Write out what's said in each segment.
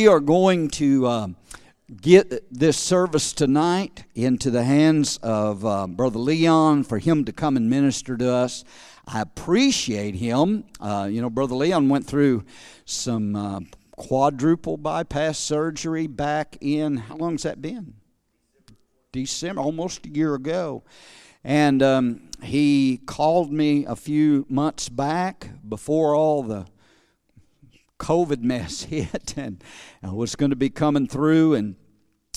We are going to get this service tonight into the hands of Brother Leon for him to come and minister to us. I appreciate him. Brother Leon went through some quadruple bypass surgery back in, how long's that been? December, almost a year ago. And he called me a few months back before all the COVID mess hit, and I was going to be coming through and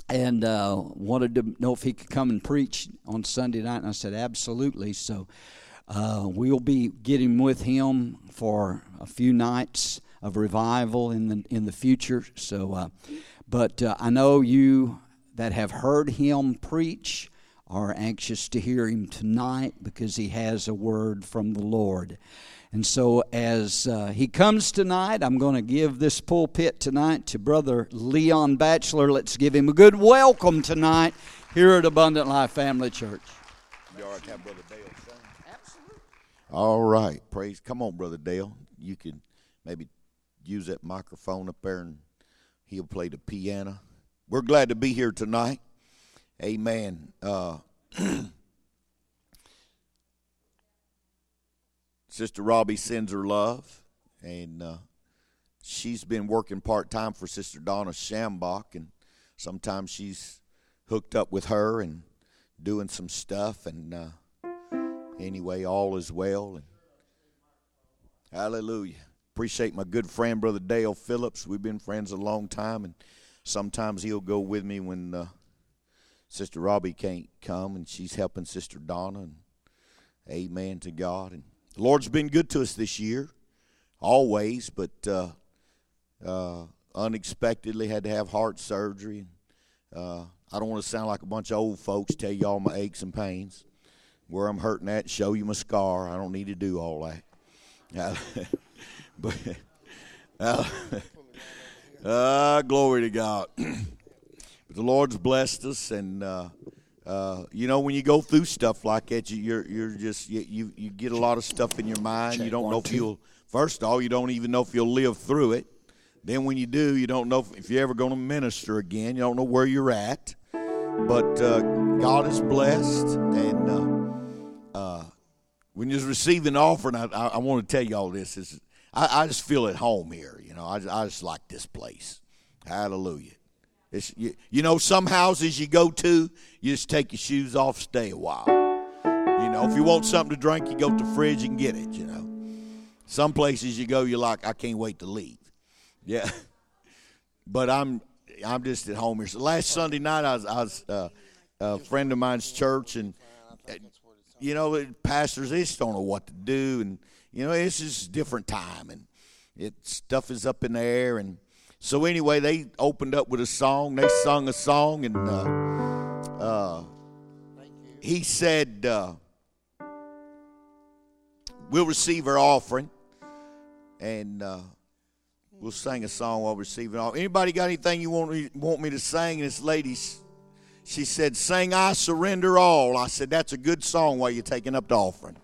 wanted to know if he could come and preach on Sunday night, and I said absolutely. So we'll be getting with him for a few nights of revival in the future. So but I know you that have heard him preach are anxious to hear him tonight because he has a word from the Lord. And so as he comes tonight, I'm going to give this pulpit tonight to Brother Leon Bachelor. Let's give him a good welcome tonight here at Abundant Life Family Church. You all right to have Brother Dale sing? Absolutely. All right. Praise. Come on, Brother Dale. You can maybe use that microphone up there, and he'll play the piano. We're glad to be here tonight. Amen. Sister Robbie sends her love, and she's been working part-time for Sister Donna Schambach, and sometimes she's hooked up with her and doing some stuff, and anyway, all is well. And hallelujah. Appreciate my good friend, Brother Dale Phillips. We've been friends a long time, and sometimes he'll go with me when Sister Robbie can't come, and she's helping Sister Donna, and amen to God. And the Lord's been good to us this year, always, but unexpectedly had to have heart surgery. I don't want to sound like a bunch of old folks, tell you all my aches and pains, where I'm hurting at, show you my scar. I don't need to do all that. But glory to God. But the Lord's blessed us, and when you go through stuff like that, you get a lot of stuff in your mind. You don't know if you'll, first of all, you don't even know if you'll live through it. Then when you do, you don't know if you're ever going to minister again. You don't know where you're at. But God is blessed, and when you're receiving an offering, I want to tell you all this. I just feel at home here. I just like this place. Hallelujah. It's, some houses you go to, you just take your shoes off, stay a while. If you want something to drink, you go to the fridge and get it, Some places you go, you're like, I can't wait to leave. Yeah. But I'm just at home here. So last Sunday night, I was a friend of mine's church, and, pastors, they just don't know what to do. And, it's just a different time, and stuff is up in the air, and so anyway, they opened up with a song. They sung a song, and he said, we'll receive our offering, and we'll sing a song while receiving our offering. Anybody got anything you want me to sing? And this lady, she said, sing I Surrender All. I said, that's a good song while you're taking up the offering.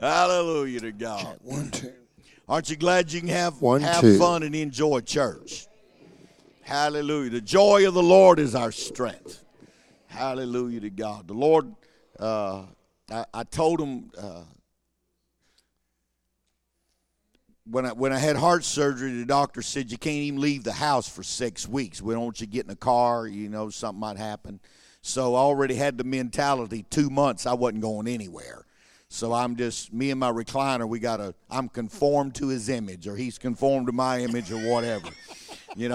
Hallelujah to God. 1, 2. Aren't you glad you can have fun and enjoy church? Hallelujah. The joy of the Lord is our strength. Hallelujah to God. The Lord, I told him when I had heart surgery, the doctor said, you can't even leave the house for 6 weeks. We don't want you to get in a car, something might happen. So I already had the mentality 2 months I wasn't going anywhere. So I'm just, me and my recliner, I'm conformed to his image, or he's conformed to my image, or whatever.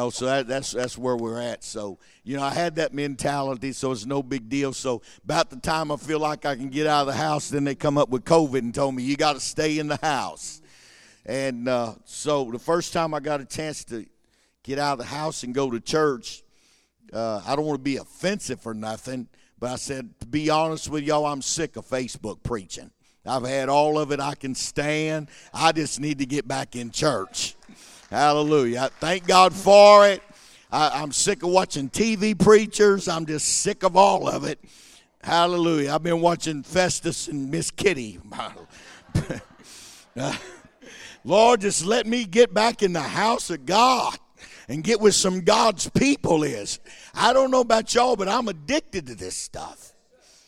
So that's where we're at. So, I had that mentality, so it's no big deal. So about the time I feel like I can get out of the house, then they come up with COVID and told me, you got to stay in the house. And so the first time I got a chance to get out of the house and go to church, I don't want to be offensive or nothing, but I said, to be honest with y'all, I'm sick of Facebook preaching. I've had all of it I can stand. I just need to get back in church. Hallelujah. I thank God for it. I'm sick of watching TV preachers. I'm just sick of all of it. Hallelujah. I've been watching Festus and Miss Kitty. Lord, just let me get back in the house of God and get with some God's people is. I don't know about y'all, but I'm addicted to this stuff.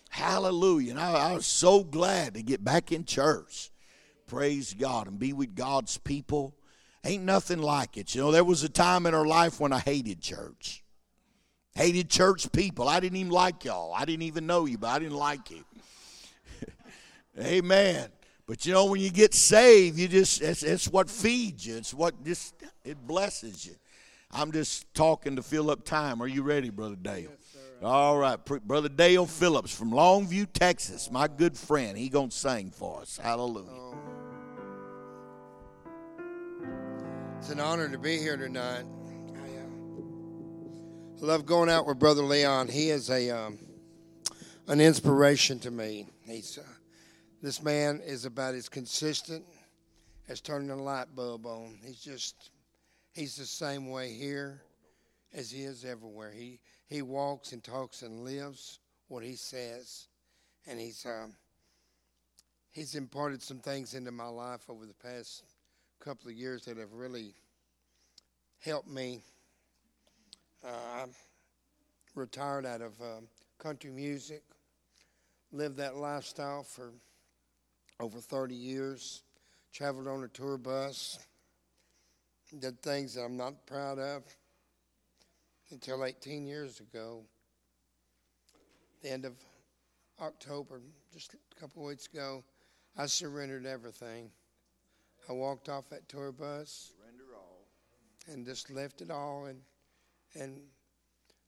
Hallelujah. And I was so glad to get back in church. Praise God and be with God's people. Ain't nothing like it. You know, there was a time in our life when I hated church. Hated church people. I didn't even like y'all. I didn't even know you, but I didn't like you. Amen. But you know, when you get saved, you just it's what feeds you. It's what just it blesses you. I'm just talking to fill up time. Are you ready, Brother Dale? Yes, sir. All right, Brother Dale Phillips from Longview, Texas, my good friend. He gonna sing for us. Hallelujah. It's an honor to be here tonight. I love going out with Brother Leon. He is an inspiration to me. He's this man is about as consistent as turning a light bulb on. He's the same way here as he is everywhere. He walks and talks and lives what he says, and he's imparted some things into my life over the past couple of years that have really helped me. I'm retired out of country music, lived that lifestyle for over 30 years, traveled on a tour bus, did things that I'm not proud of until 18 years ago. The end of October, just a couple of weeks ago, I surrendered everything. I walked off that tour bus and just left it all and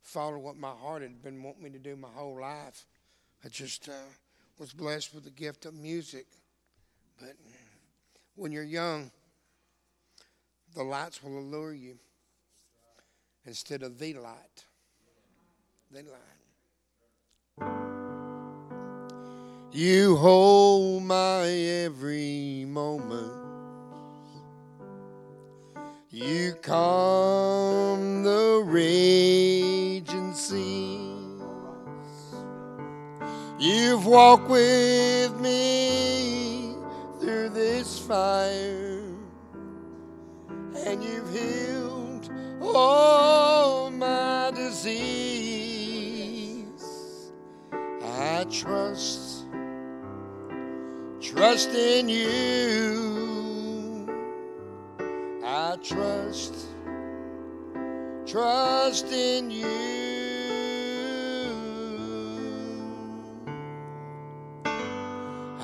followed what my heart had been wanting me to do my whole life. I just was blessed with the gift of music. But when you're young, the lights will allure you instead of the light. The light. You hold my every moment. You calm the raging sea. You've walked with me through this fire, and you've healed all my disease. I trust in you. I trust in you.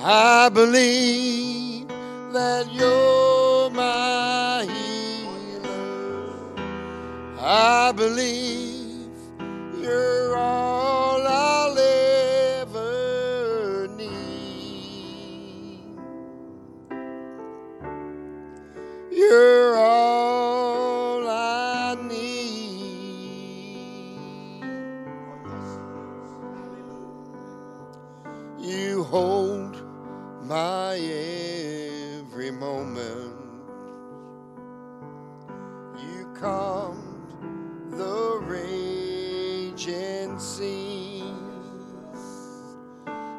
I believe that you're my healer. I believe you're all I'll ever need. You're all I need. You hold my every moment. You calmed the raging seas,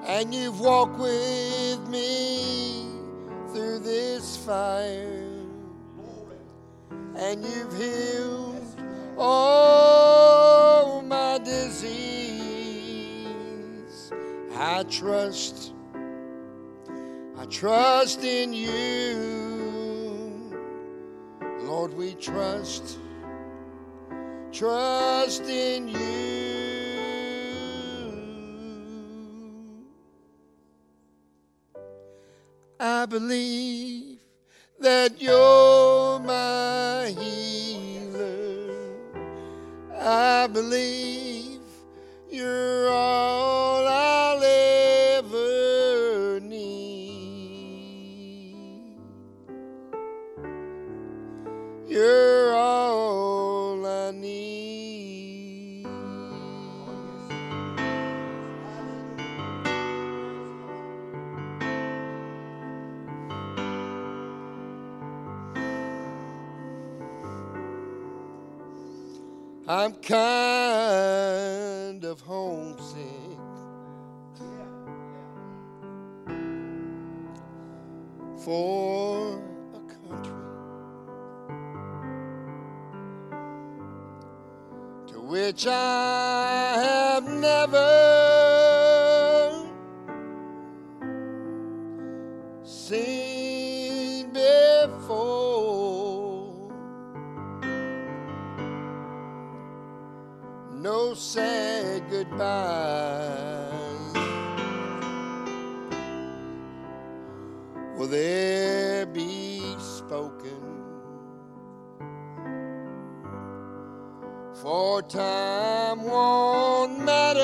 and you've walked with me through this fire, and you've healed all my disease. I trust in you, Lord. We trust in you. I believe that you're my healer. I believe you're all I'll ever need. You're all I need. I'm kind of homesick for a country which I have never seen before. No sad goodbyes will there be spoken. For time won't matter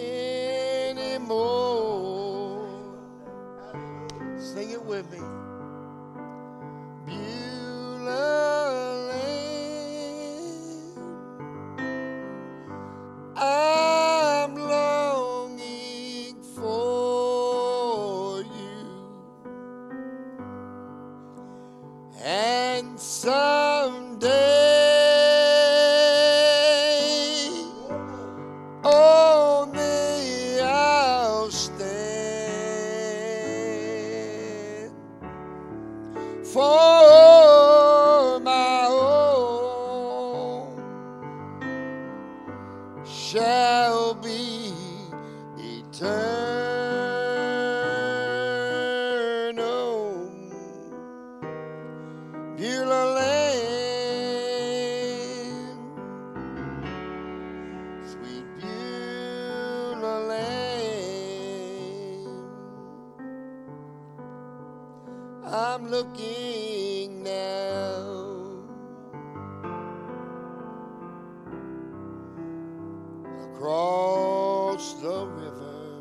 anymore. Sing it with me. Beulah Land, I'm longing for. And someday on thee I'll stand, for my home shall be eternal. Looking now across the river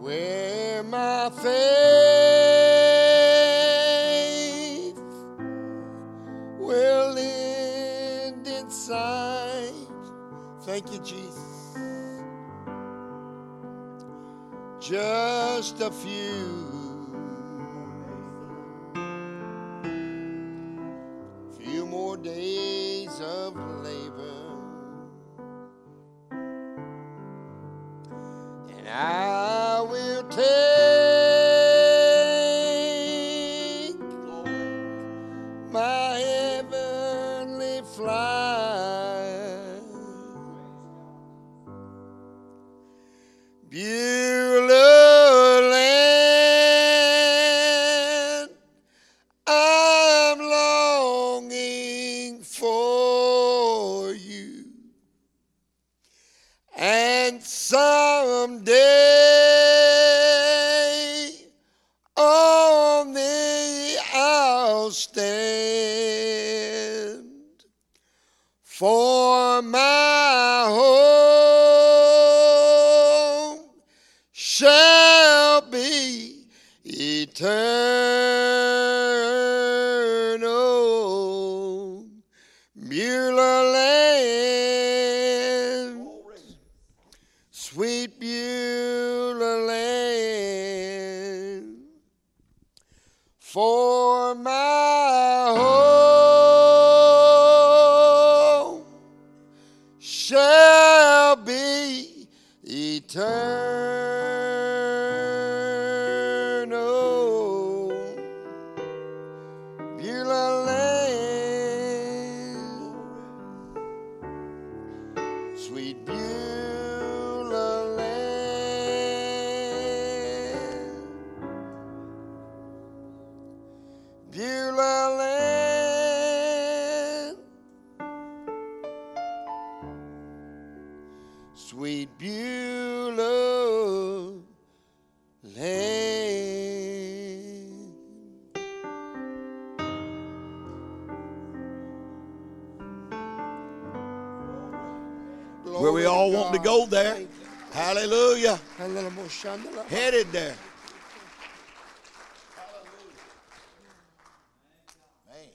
where my faith will end in sight. Thank you, Jesus. Just a few more days of labor, and I will take my heavenly flight. Headed there. Man.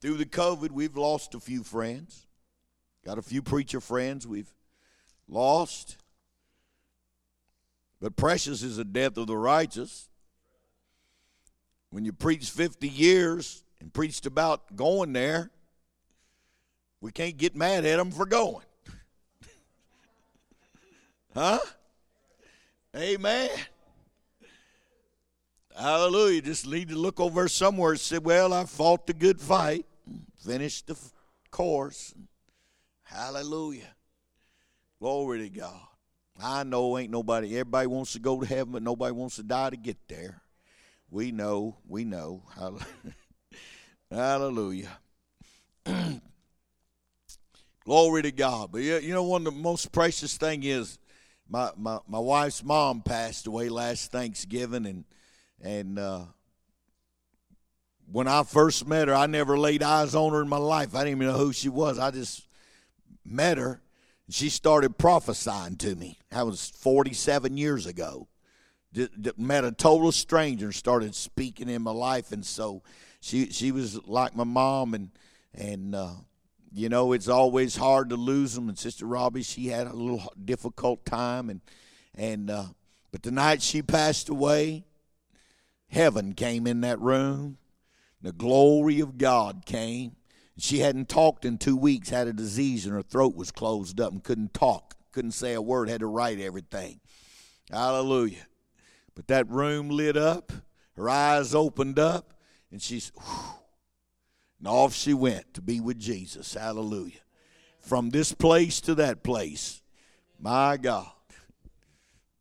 Through the COVID, we've lost a few friends. Got a few preacher friends we've lost. But precious is the death of the righteous. When you preach 50 years and preached about going there, we can't get mad at them for going. Huh? Amen. Hallelujah. Just need to look over somewhere and say, well, I fought the good fight, finished the course. Hallelujah. Glory to God. I know ain't nobody, everybody wants to go to heaven, but nobody wants to die to get there. We know. Hallelujah. Glory to God. But you know, one of the most precious thing is my wife's mom passed away last Thanksgiving, and when I first met her, I never laid eyes on her in my life. I didn't even know who she was. I just met her. And she started prophesying to me. That was 47 years ago. Met a total stranger and started speaking in my life. And so she was like my mom. And you know, it's always hard to lose them. And Sister Robbie, she had a little difficult time. And but the night she passed away, heaven came in that room. The glory of God came. She hadn't talked in 2 weeks, had a disease, and her throat was closed up and couldn't talk, couldn't say a word, had to write everything. Hallelujah. But that room lit up, her eyes opened up, and she's, whew, and off she went to be with Jesus. Hallelujah. From this place to that place. My God.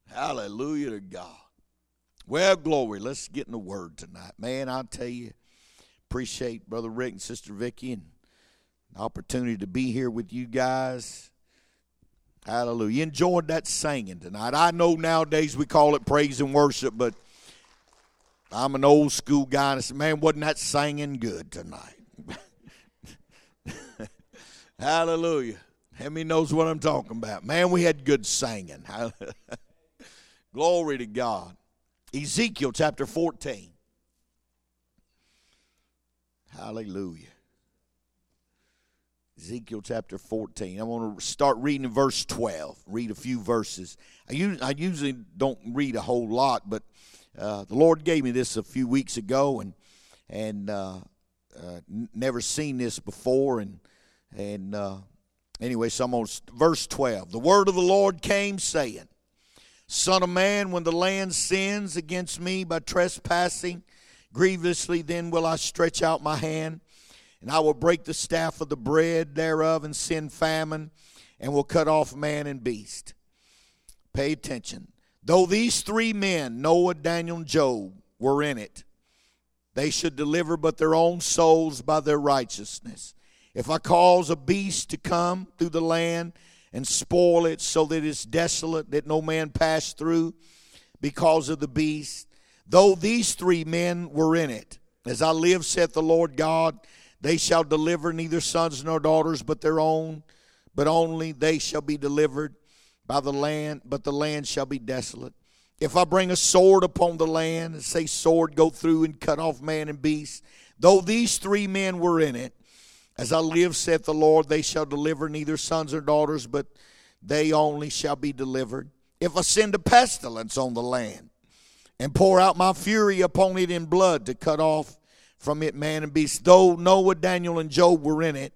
Hallelujah to God. Well, glory, let's get in the Word tonight. Man, I'll tell you, appreciate Brother Rick and Sister Vicki and the opportunity to be here with you guys. Hallelujah. You enjoyed that singing tonight. I know nowadays we call it praise and worship, but I'm an old school guy. And I said, man, wasn't that singing good tonight? Hallelujah. Hemi knows what I'm talking about. Man, we had good singing. Glory to God. Ezekiel chapter 14. Hallelujah. Ezekiel chapter 14. I want to start reading verse 12. Read a few verses. I usually don't read a whole lot, but the Lord gave me this a few weeks ago, and never seen this before. And anyway, so I'm on verse 12. The word of the Lord came, saying, "Son of man, when the land sins against me by trespassing grievously, then will I stretch out my hand, and I will break the staff of the bread thereof, and send famine, and will cut off man and beast." Pay attention. Though these three men, Noah, Daniel, and Job, were in it, they should deliver but their own souls by their righteousness. If I cause a beast to come through the land and spoil it so that it's desolate, that no man pass through because of the beast, though these three men were in it, as I live, saith the Lord God, they shall deliver neither sons nor daughters but their own, but only they shall be delivered by the land, but the land shall be desolate. If I bring a sword upon the land, and say sword, go through and cut off man and beast, though these three men were in it, as I live, saith the Lord, they shall deliver neither sons nor daughters, but they only shall be delivered. If I send a pestilence on the land, and pour out my fury upon it in blood, to cut off from it man and beast, though Noah, Daniel, and Job were in it,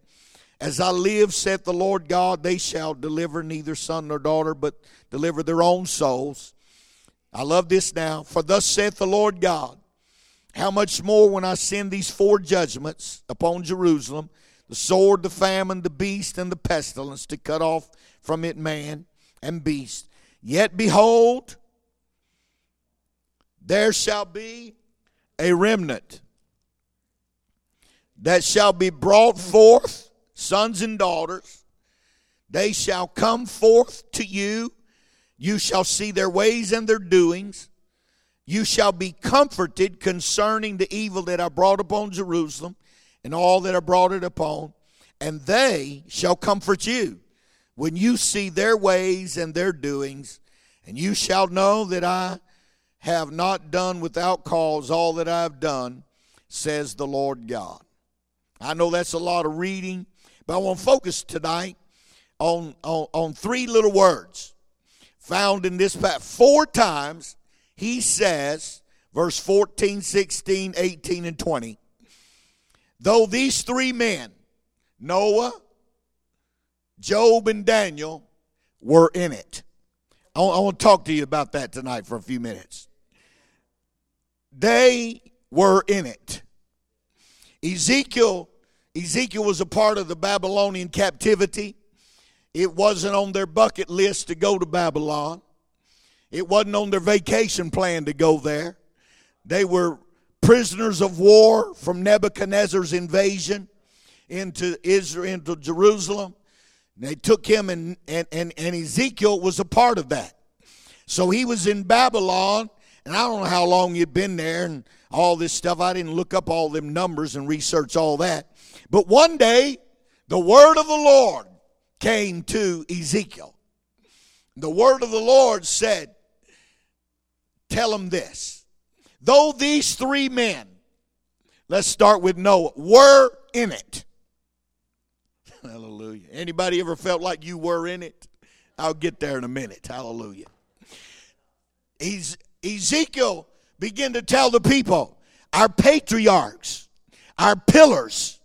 as I live, saith the Lord God, they shall deliver neither son nor daughter, but deliver their own souls. I love this now. For thus saith the Lord God, how much more when I send these four judgments upon Jerusalem, the sword, the famine, the beast, and the pestilence, to cut off from it man and beast. Yet behold, there shall be a remnant that shall be brought forth, sons and daughters. They shall come forth to you. You shall see their ways and their doings. You shall be comforted concerning the evil that I brought upon Jerusalem and all that I brought it upon. And they shall comfort you when you see their ways and their doings. And you shall know that I have not done without cause all that I have done, says the Lord God. I know that's a lot of reading, but I want to focus tonight on three little words found in this passage. Four times he says, verse 14, 16, 18, and 20, though these three men, Noah, Job, and Daniel, were in it. I want to talk to you about that tonight for a few minutes. They were in it. Ezekiel was a part of the Babylonian captivity. It wasn't on their bucket list to go to Babylon. It wasn't on their vacation plan to go there. They were prisoners of war from Nebuchadnezzar's invasion into Israel, into Jerusalem. They took him, and Ezekiel was a part of that. So he was in Babylon, and I don't know how long he'd been there and all this stuff. I didn't look up all them numbers and research all that. But one day, the word of the Lord came to Ezekiel. The word of the Lord said, tell him this. Though these three men, let's start with Noah, were in it. Hallelujah. Anybody ever felt like you were in it? I'll get there in a minute. Hallelujah. Ezekiel began to tell the people, our patriarchs, our pillars,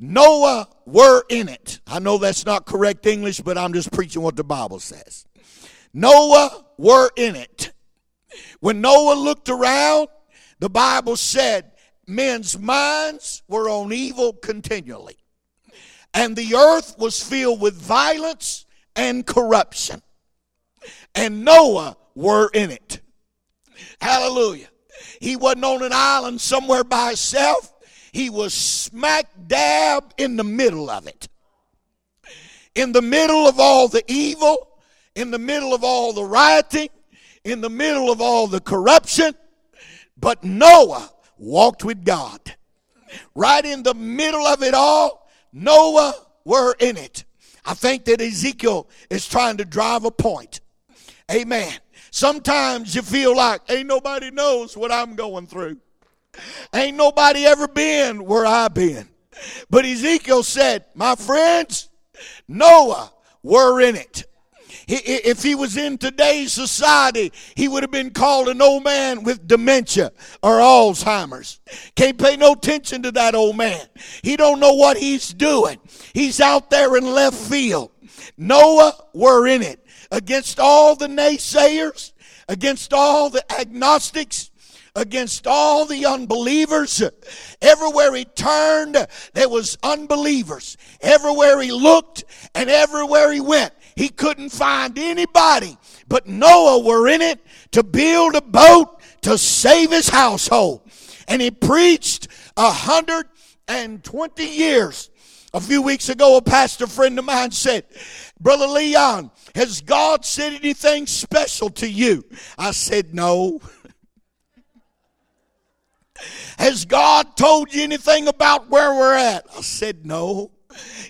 Noah were in it. I know that's not correct English, but I'm just preaching what the Bible says. Noah were in it. When Noah looked around, the Bible said men's minds were on evil continually. And the earth was filled with violence and corruption. And Noah were in it. Hallelujah. He wasn't on an island somewhere by himself. He was smack dab in the middle of it. In the middle of all the evil, in the middle of all the rioting, in the middle of all the corruption. But Noah walked with God. Right in the middle of it all, Noah were in it. I think that Ezekiel is trying to drive a point. Amen. Sometimes you feel like ain't nobody knows what I'm going through. Ain't nobody ever been where I've been. But Ezekiel said, my friends, Noah were in it. If he was in today's society, he would have been called an old man with dementia or Alzheimer's. Can't pay no attention to that old man. He don't know what he's doing. He's out there in left field. Noah were in it. Against all the naysayers, against all the agnostics, against all the unbelievers. Everywhere he turned, there was unbelievers. Everywhere he looked and everywhere he went, he couldn't find anybody. But Noah were in it to build a boat to save his household. And he preached 120 years. A few weeks ago, a pastor friend of mine said, Brother Leon, has God said anything special to you? I said, no. Has God told you anything about where we're at? I said, no.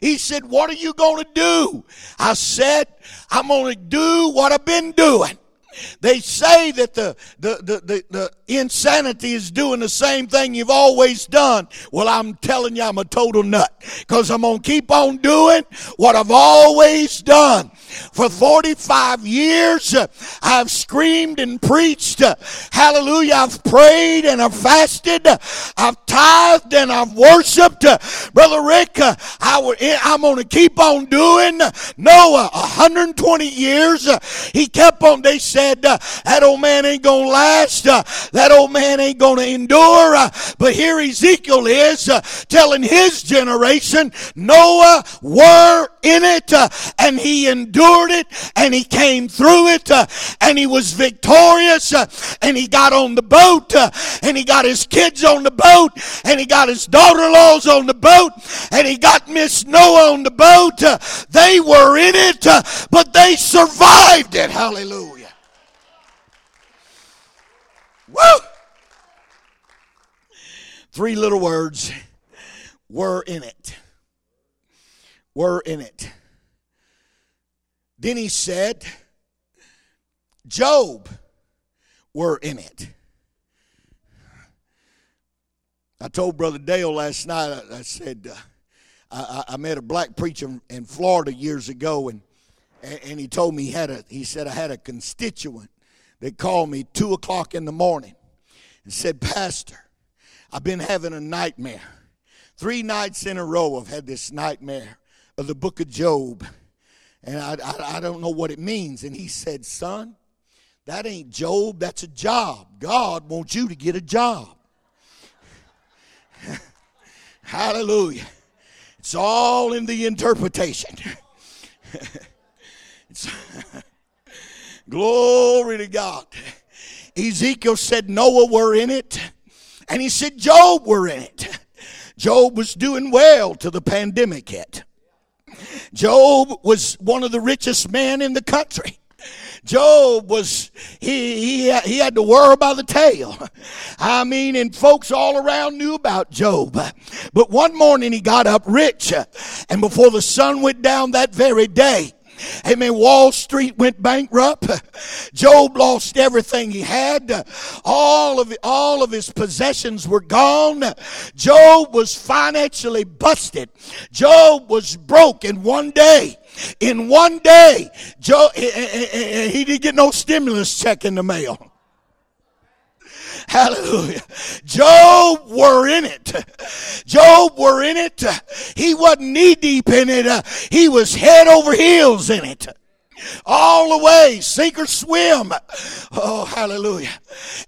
He said, what are you going to do? I said, I'm going to do what I've been doing. They say that the insanity is doing the same thing you've always done. Well, I'm telling you, I'm a total nut because I'm going to keep on doing what I've always done. For 45 years, I've screamed and preached. Hallelujah. I've prayed and I've fasted. I've tithed and I've worshiped. Brother Rick, I'm going to keep on doing. Noah, 120 years. He kept on. They said, that old man ain't going to last. That old man ain't going to endure. But here Ezekiel is telling his generation, Noah were in it, and he endured it, and he came through it, and he was victorious, and he got on the boat, and he got his kids on the boat, and he got his daughter-in-laws on the boat, and he got Miss Noah on the boat. They were in it, but they survived it. Hallelujah. Woo! Three little words. Were in it. Were in it. Then he said, Job were in it. I told Brother Dale last night, I said, I met a black preacher in Florida years ago, and he told me he said I had a constituent that called me 2 o'clock in the morning and said, Pastor, I've been having a nightmare. 3 nights in a row I've had this nightmare of the book of Job. And I don't know what it means. And he said, son, that ain't Job, that's a job. God wants you to get a job. Hallelujah. It's all in the interpretation. Glory to God. Ezekiel said Noah were in it, and he said Job were in it. Job was doing well till the pandemic hit. Job was one of the richest men in the country. Job was, he had the world by the tail. I mean, and folks all around knew about Job. But one morning he got up rich, and before the sun went down that very day, amen, Wall Street went bankrupt. Job lost everything he had. All of his possessions were gone. Job was financially busted. Job was broke in one day. In one day, Job, he didn't get no stimulus check in the mail. Hallelujah. Job were in it. Job were in it. He wasn't knee deep in it. He was head over heels in it. All the way, sink or swim. Oh, hallelujah.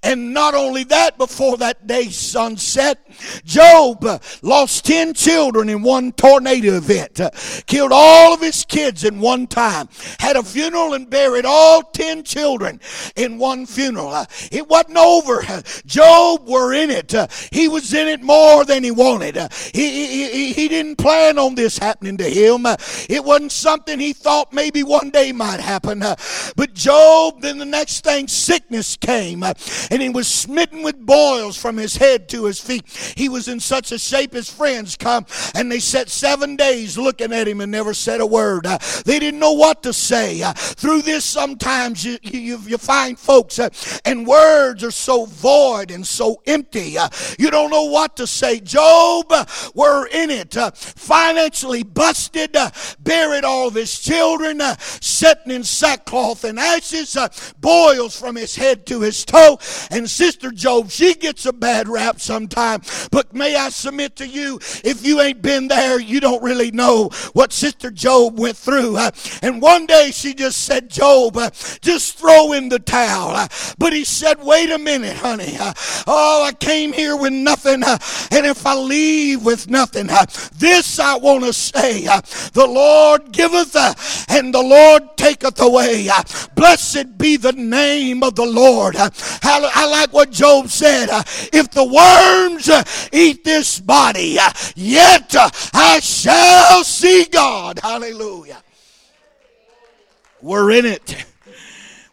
And not only that, before that day's sunset, Job lost 10 children in one tornado event, killed all of his kids in one time, had a funeral and buried all 10 children in one funeral. It wasn't over. Job were in it. He was in it more than he wanted. He didn't plan on this happening to him. It wasn't something he thought maybe one day might happen. But Job, then the next thing, sickness came, and he was smitten with boils from his head to his feet. He was in such a shape his friends come and they sat 7 days looking at him and never said a word. They didn't know what to say. Through this, sometimes you find folks and words are so void and so empty. You don't know what to say. Job were in it, financially busted, buried all of his children, sitting in sackcloth and ashes, boils from his head to his toe. And Sister Job, she gets a bad rap sometime. But may I submit to you, if you ain't been there, you don't really know what Sister Job went through. And one day she just said, Job, just throw in the towel. But he said, wait a minute, honey. I came here with nothing. And if I leave with nothing, this I want to say, the Lord giveth and the Lord taketh away. Blessed be the name of the Lord. I like what Job said. If the worms eat this body, yet I shall see God. Hallelujah. We're in it.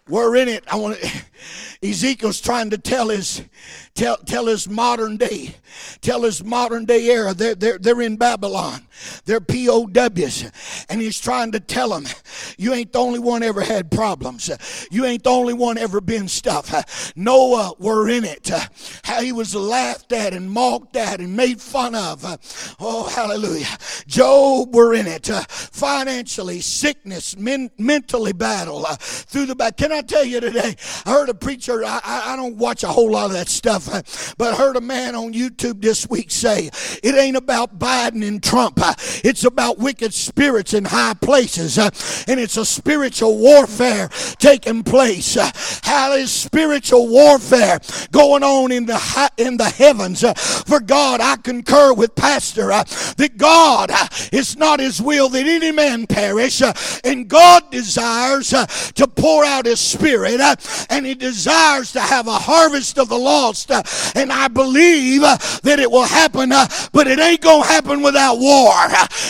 We're in it. Ezekiel's trying to tell his modern day era. They're in Babylon. They're POWs. And he's trying to tell them, you ain't the only one ever had problems. You ain't the only one ever been stuff. Noah were in it. How he was laughed at and mocked at and made fun of. Oh, hallelujah. Job were in it. Financially, sickness, mentally battle. Through the back. Can I tell you today, I heard a preacher, I don't watch a whole lot of that stuff, but heard a man on YouTube this week say, it ain't about Biden and Trump. It's about wicked spirits in high places, and it's a spiritual warfare taking place. How is spiritual warfare going on in the heavens? For God, I concur with Pastor that God, it's not His will that any man perish, and God desires to pour out His Spirit, and He desires to have a harvest of the lost, and I believe that it will happen, but it ain't gonna happen without war.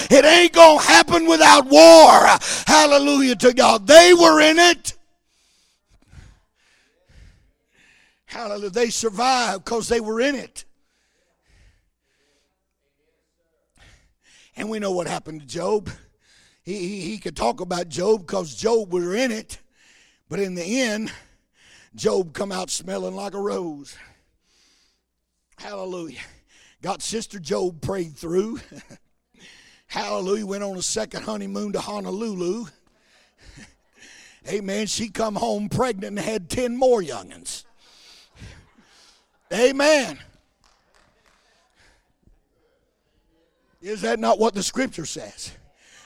It ain't gonna happen without war. Hallelujah to God. They were in it. Hallelujah. They survived because they were in it. And we know what happened to Job. He could talk about Job because Job were in it, but in the end, Job come out smelling like a rose. Hallelujah. Got Sister Job prayed through. Hallelujah. Went on a second honeymoon to Honolulu. Amen. She come home pregnant and had 10 more young'uns. Amen. Is that not what the scripture says?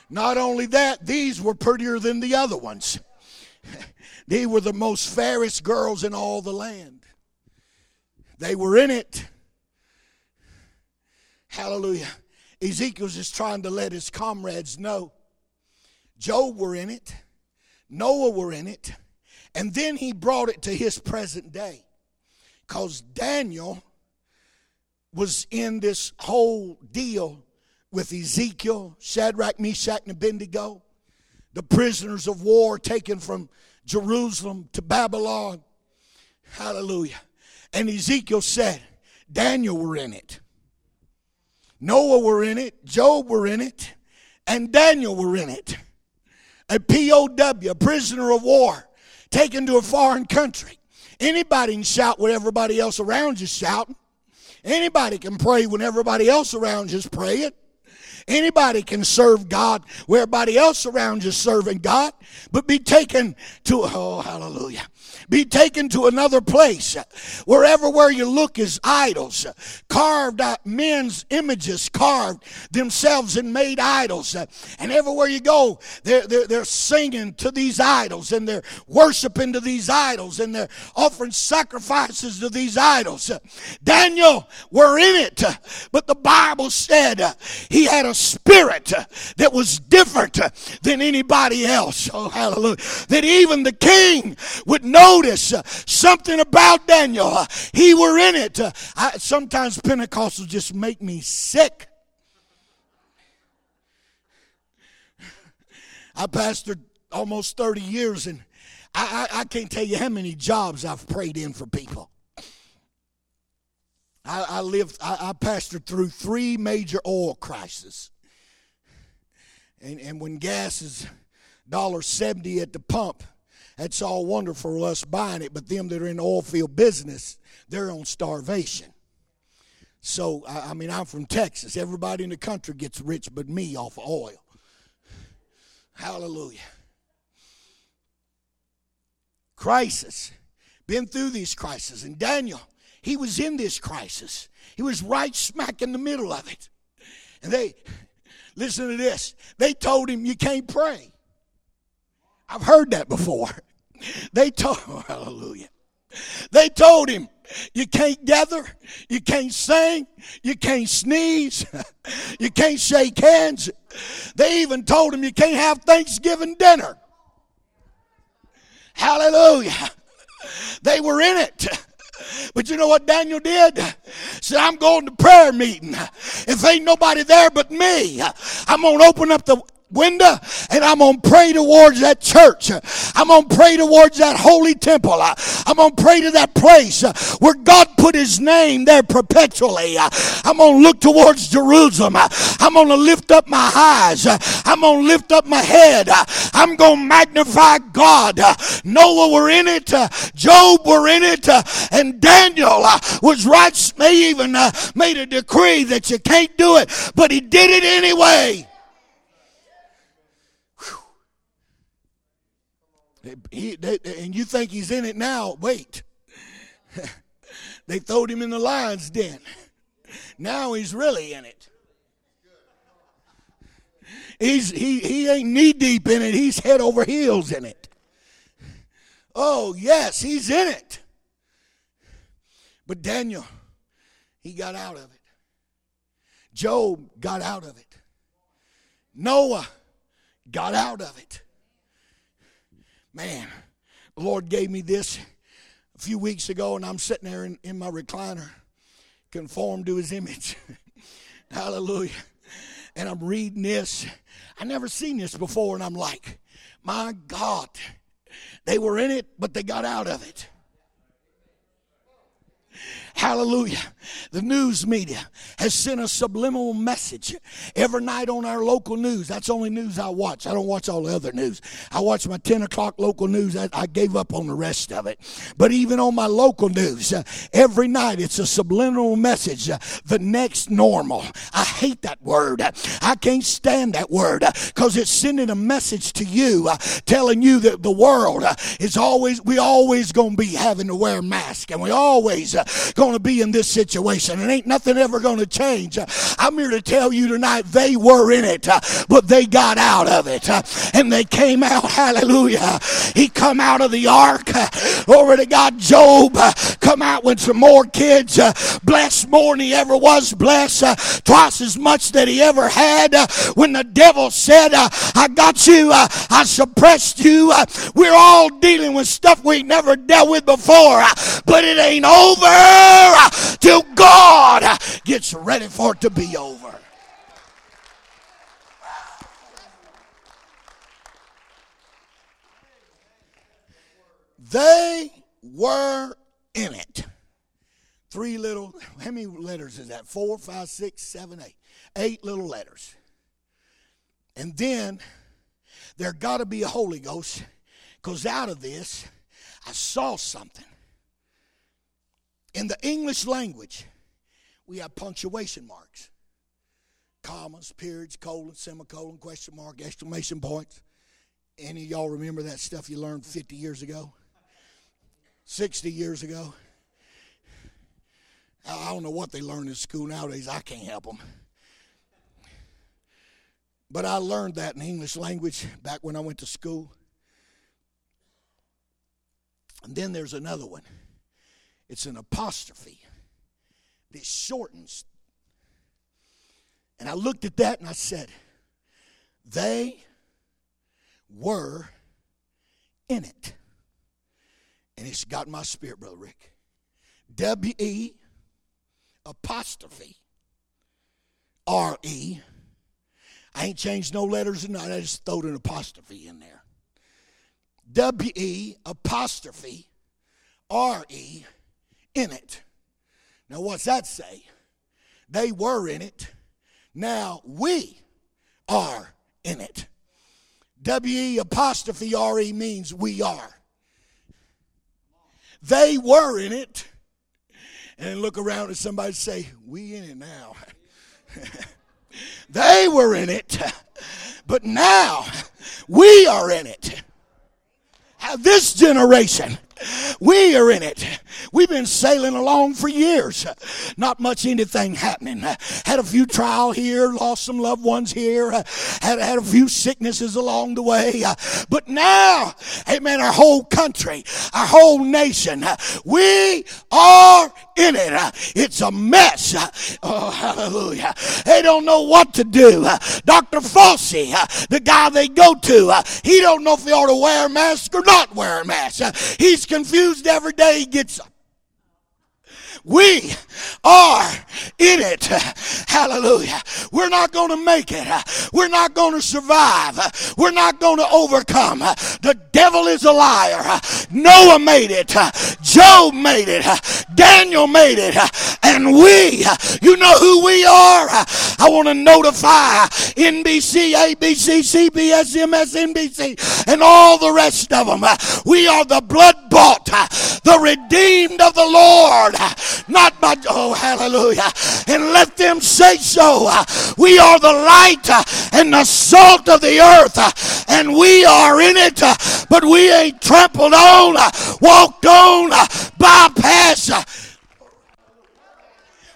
Not only that, these were prettier than the other ones. They were the most fairest girls in all the land. They were in it. Hallelujah. Ezekiel's just trying to let his comrades know. Job were in it. Noah were in it. And then he brought it to his present day. Because Daniel was in this whole deal with Ezekiel, Shadrach, Meshach, and Abednego, the prisoners of war taken from Jerusalem to Babylon. Hallelujah. And Ezekiel said, Daniel were in it. Noah were in it. Job were in it. And Daniel were in it. A POW, a prisoner of war, taken to a foreign country. Anybody can shout when everybody else around you's shouting. Anybody can pray when everybody else around you's praying. Anybody can serve God where everybody else around you's serving God. But be taken to, oh, hallelujah. Be taken to another place where everywhere you look is idols, carved out men's images, carved themselves and made idols. And everywhere you go, they're singing to these idols, and they're worshiping to these idols, and they're offering sacrifices to these idols. Daniel were in it, but the Bible said he had a spirit that was different than anybody else. Oh, hallelujah. That even the king would notice something about Daniel. He were in it. Sometimes Pentecostals just make me sick. I pastored almost 30 years, and I can't tell you how many jobs I've prayed in for people. I pastored through three major oil crises. And when gas is $1.70 at the pump, that's all wonderful for us buying it, but them that are in the oil field business, they're on starvation. So, I mean, I'm from Texas. Everybody in the country gets rich but me off of oil. Hallelujah. Crisis. Been through these crises. And Daniel, he was in this crisis. He was right smack in the middle of it. And they, listen to this, they told him you can't pray. I've heard that before. Hallelujah. They told him, you can't gather, you can't sing, you can't sneeze, you can't shake hands. They even told him you can't have Thanksgiving dinner. Hallelujah. They were in it. But you know what Daniel did? He said, I'm going to prayer meeting. If ain't nobody there but me, I'm going to open up the window, and I'm going to pray towards that church. I'm going to pray towards that holy temple. I'm going to pray to that place where God put his name there perpetually. I'm going to look towards Jerusalem. I'm going to lift up my eyes. I'm going to lift up my head. I'm going to magnify God. Noah were in it. Job were in it. And Daniel was right. He even made a decree that you can't do it, but he did it anyway. And you think he's in it now. Wait. They throwed him in the lion's den. Now he's really in it. He ain't knee deep in it. He's head over heels in it. Oh, yes, he's in it. But Daniel, he got out of it. Job got out of it. Noah got out of it. Man, the Lord gave me this a few weeks ago, and I'm sitting there in my recliner, conformed to his image. Hallelujah. And I'm reading this. I never seen this before, and I'm like, my God, they were in it, but they got out of it. Hallelujah. The news media has sent a subliminal message every night on our local news. That's the only news I watch. I don't watch all the other news. I watch my 10 o'clock local news. I gave up on the rest of it. But even on my local news, every night it's a subliminal message. The next normal. I hate that word. I can't stand that word because it's sending a message to you telling you that the world is always, we always going to be having to wear a mask, and we always going going to be in this situation. It ain't nothing ever going to change. I'm here to tell you tonight, they were in it, but they got out of it. And they came out, hallelujah. He come out of the ark. Glory to God, Job come out with some more kids, blessed more than he ever was blessed, twice as much that he ever had. When the devil said, I got you, I suppressed you. We're all dealing with stuff we never dealt with before, but it ain't over till God gets ready for it to be over. They were in it. Three little, how many letters is that? 4, 5, 6, 7, 8. 8 little letters. And then there got to be a Holy Ghost, because out of this, I saw something. In the English language, we have punctuation marks. Commas, periods, colon, semicolon, question mark, exclamation points. Any of y'all remember that stuff you learned 50 years ago? 60 years ago? I don't know what they learned in school nowadays. I can't help them. But I learned that in the English language back when I went to school. And then there's another one. It's an apostrophe. It shortens. And I looked at that and I said, they were in it. And it's got my spirit, Brother Rick. W-E apostrophe R-E. I ain't changed no letters and I just throwed an apostrophe in there. W-E apostrophe R-E in it. Now what's that say? They were in it. Now we are in it. W-E apostrophe R-E means we are. They were in it. And look around at somebody and say, we in it now. They were in it, but now we are in it. This generation, we are in it. We've been sailing along for years. Not much anything happening. Had a few trial here, lost some loved ones here, had a few sicknesses along the way. But now, amen, our whole country, our whole nation, we are in it. It's a mess. Oh, hallelujah. They don't know what to do. Dr. Fauci, the guy they go to, he don't know if they ought to wear a mask or not wear a mask. He's confused every day he gets up. We are in it. Hallelujah. We're not going to make it. We're not going to survive. We're not going to overcome. The devil is a liar. Noah made it. Job made it. Daniel made it. And we, you know who we are? I want to notify NBC, ABC, CBS, MSNBC, and all the rest of them. We are the blood-bought, the redeemed of the Lord. Not by, oh, hallelujah. And let them say so. We are the light and the salt of the earth. And we are in it, but we ain't trampled on, walked on, bypassed.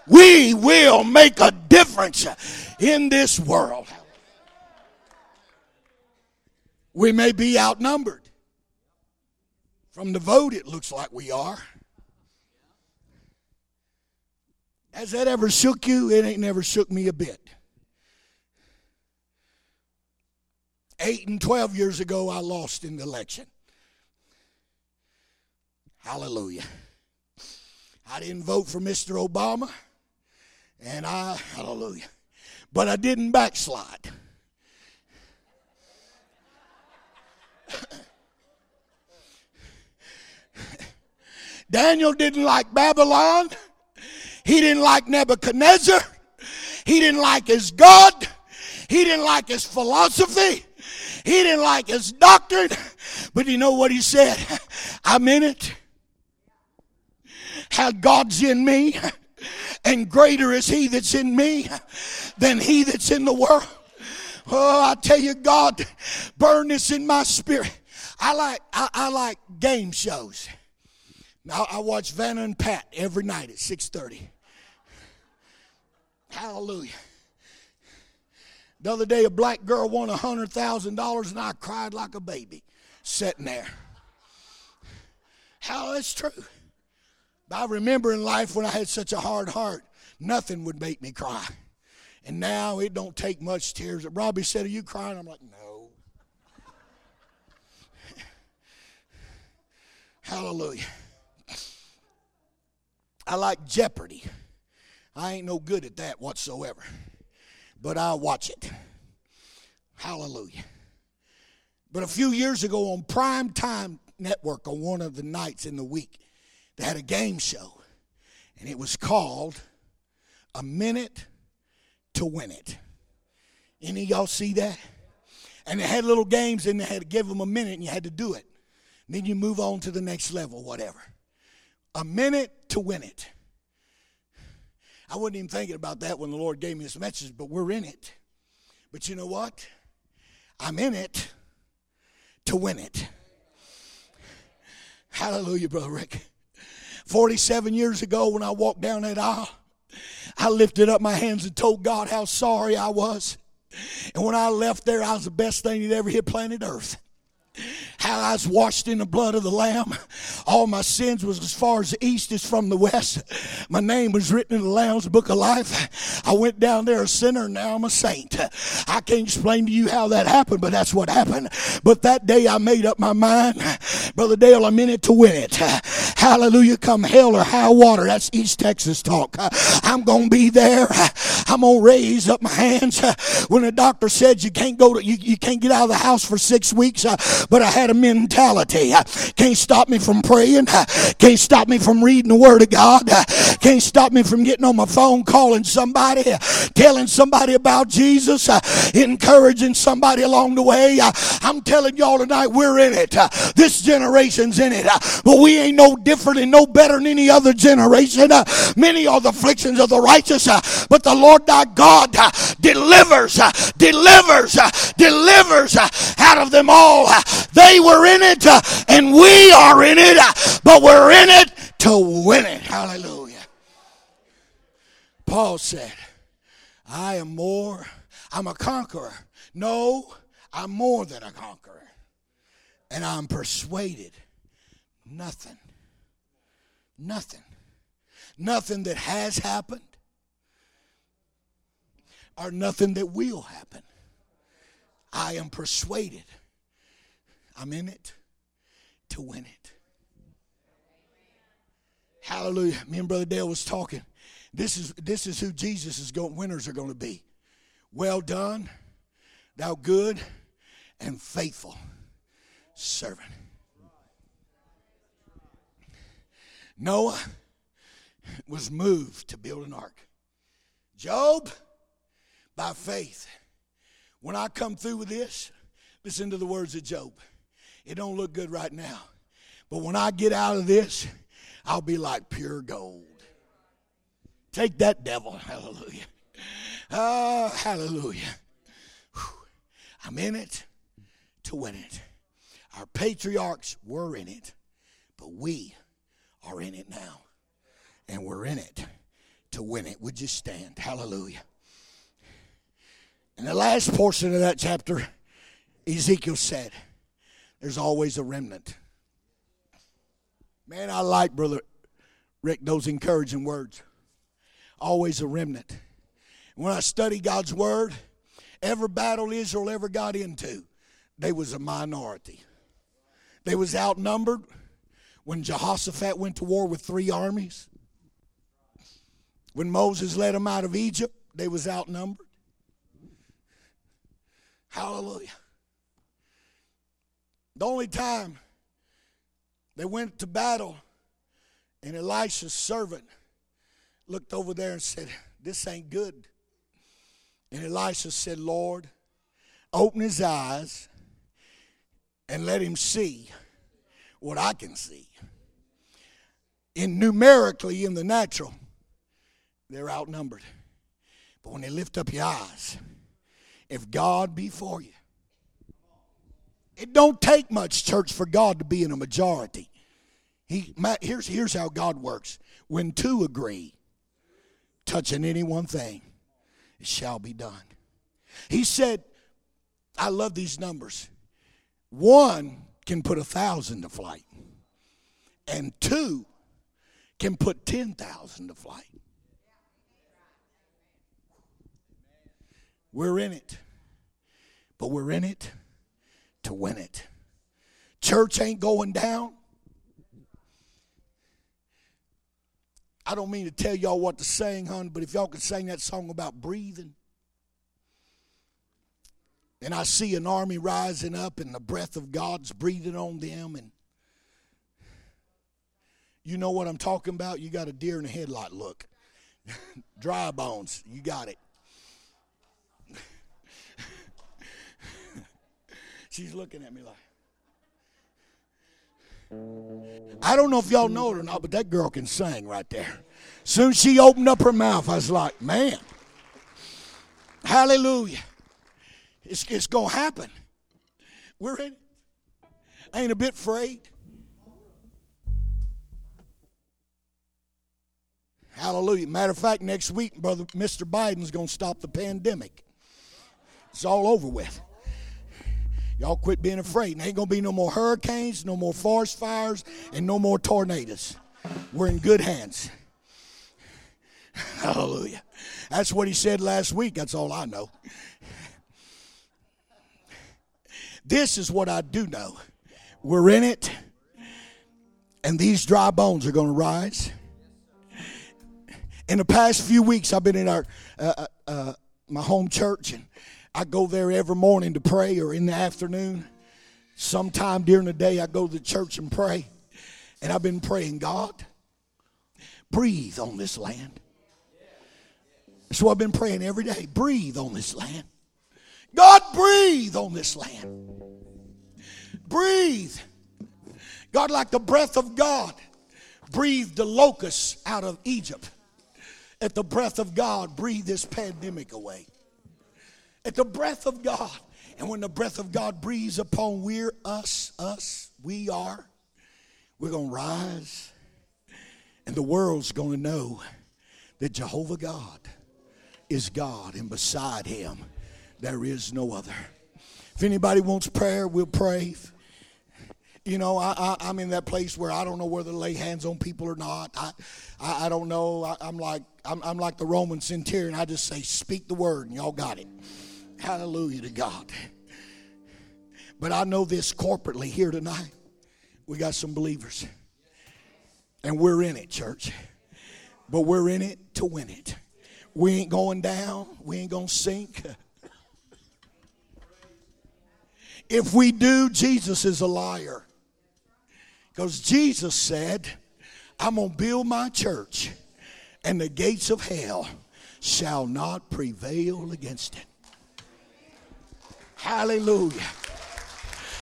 We will make a difference in this world. We may be outnumbered. From the vote, it looks like we are. Has that ever shook you? It ain't never shook me a bit. 8 and 12 years ago, I lost in the election. Hallelujah. I didn't vote for Mr. Obama, and I, hallelujah, but I didn't backslide. Daniel didn't like Babylon. He didn't like Nebuchadnezzar. He didn't like his God. He didn't like his philosophy. He didn't like his doctrine. But you know what he said? I'm in it. How God's in me. And greater is he that's in me than he that's in the world. Oh, I tell you, God, burn this in my spirit. I like game shows. Now I watch Vanna and Pat every night at 6:30. Hallelujah. The other day, a black girl won $100,000, and I cried like a baby sitting there. How that's true. I remember in life when I had such a hard heart, nothing would make me cry. And now it don't take much tears. Robbie said, "Are you crying?" I'm like, "No." Hallelujah. I like Jeopardy. I ain't no good at that whatsoever. But I watch it. Hallelujah. But a few years ago on Primetime Network, on one of the nights in the week, they had a game show. And it was called A Minute to Win It. Any of y'all see that? And they had little games and they had to give them a minute and you had to do it. And then you move on to the next level, whatever. A minute to win it. I wasn't even thinking about that when the Lord gave me this message, but we're in it. But you know what? I'm in it to win it. Hallelujah, Brother Rick. 47 years ago when I walked down that aisle, I lifted up my hands and told God how sorry I was. And when I left there, I was the best thing that ever hit planet Earth. How I was washed in the blood of the Lamb. All my sins was as far as the east is from the west. My name was written in the Lamb's book of life. I went down there a sinner, and now I'm a saint. I can't explain to you how that happened, but that's what happened. But that day I made up my mind, Brother Dale, I'm in it to win it. Hallelujah, come hell or high water. That's East Texas talk. I'm going to be there. I'm going to raise up my hands. When the doctor said you can't get out of the house for 6 weeks, but I had a mentality. Can't stop me from praying. Can't stop me from reading the Word of God. Can't stop me from getting on my phone, calling somebody, telling somebody about Jesus, encouraging somebody along the way. I'm telling y'all tonight, we're in it. This generation's in it. But we ain't no different and no better than any other generation. Many are the afflictions of the righteous, but the Lord thy God delivers out of them all. They were in it, and we are in it, but we're in it to win it. Hallelujah. Paul said, I'm a conqueror. No, I'm more than a conqueror. And I'm persuaded nothing that has happened or nothing that will happen. I am persuaded. I'm in it to win it. Hallelujah. Me and Brother Dale was talking. This is who Jesus is going. Winners are going to be. Well done, thou good and faithful servant. Noah was moved to build an ark. Job, by faith. When I come through with this, listen to the words of Job. It don't look good right now. But when I get out of this, I'll be like pure gold. Take that, devil. Hallelujah. Oh, hallelujah. Whew. I'm in it to win it. Our patriarchs were in it, but we are in it now. And we're in it to win it. Would you stand? Hallelujah. And the last portion of that chapter, Ezekiel said, there's always a remnant. Man, I like Brother Rick, those encouraging words. Always a remnant. When I study God's word, every battle Israel ever got into, they was a minority. They was outnumbered. When Jehoshaphat went to war with 3 armies, when Moses led them out of Egypt, they was outnumbered. Hallelujah. The only time they went to battle and Elisha's servant looked over there and said, this ain't good. And Elisha said, Lord, open his eyes and let him see what I can see. And numerically, in the natural, they're outnumbered. But when they lift up your eyes, if God be for you, it don't take much, church, for God to be in a majority. Here's how God works. When two agree, touching any one thing, it shall be done. He said, I love these numbers. One can put 1,000 to flight. And two can put 10,000 to flight. We're in it. But we're in it to win it. Church ain't going down. I don't mean to tell y'all what to sing, hon, but if y'all could sing that song about breathing. And I see an army rising up and the breath of God's breathing on them. And you know what I'm talking about? You got a deer in a headlight look. Dry bones. You got it. She's looking at me like, I don't know if y'all know it or not, but that girl can sing right there. Soon she opened up her mouth. I was like, man, hallelujah. It's going to happen. We're in it. I ain't a bit afraid. Hallelujah. Matter of fact, next week, brother, Mr. Biden's going to stop the pandemic. It's all over with. Y'all quit being afraid. And ain't going to be no more hurricanes, no more forest fires, and no more tornadoes. We're in good hands. Hallelujah. That's what he said last week. That's all I know. This is what I do know. We're in it, and these dry bones are going to rise. In the past few weeks, I've been in my home church, and I go there every morning to pray, or in the afternoon. Sometime during the day, I go to the church and pray. And I've been praying, God, breathe on this land. So I've been praying every day, breathe on this land. God, breathe on this land. Breathe. God, like the breath of God, breathe the locusts out of Egypt. At the breath of God, breathe this pandemic away. At the breath of God. And when the breath of God breathes upon we're going to rise. And the world's going to know that Jehovah God is God, and beside him there is no other. If anybody wants prayer, we'll pray. You know, I'm in that place where I don't know whether to lay hands on people or not. I don't know. I'm like the Roman centurion. I just say, speak the word, and y'all got it. Hallelujah to God. But I know this corporately here tonight. We got some believers. And we're in it, church. But we're in it to win it. We ain't going down. We ain't going to sink. If we do, Jesus is a liar. Because Jesus said, I'm going to build my church, and the gates of hell shall not prevail against it. Hallelujah.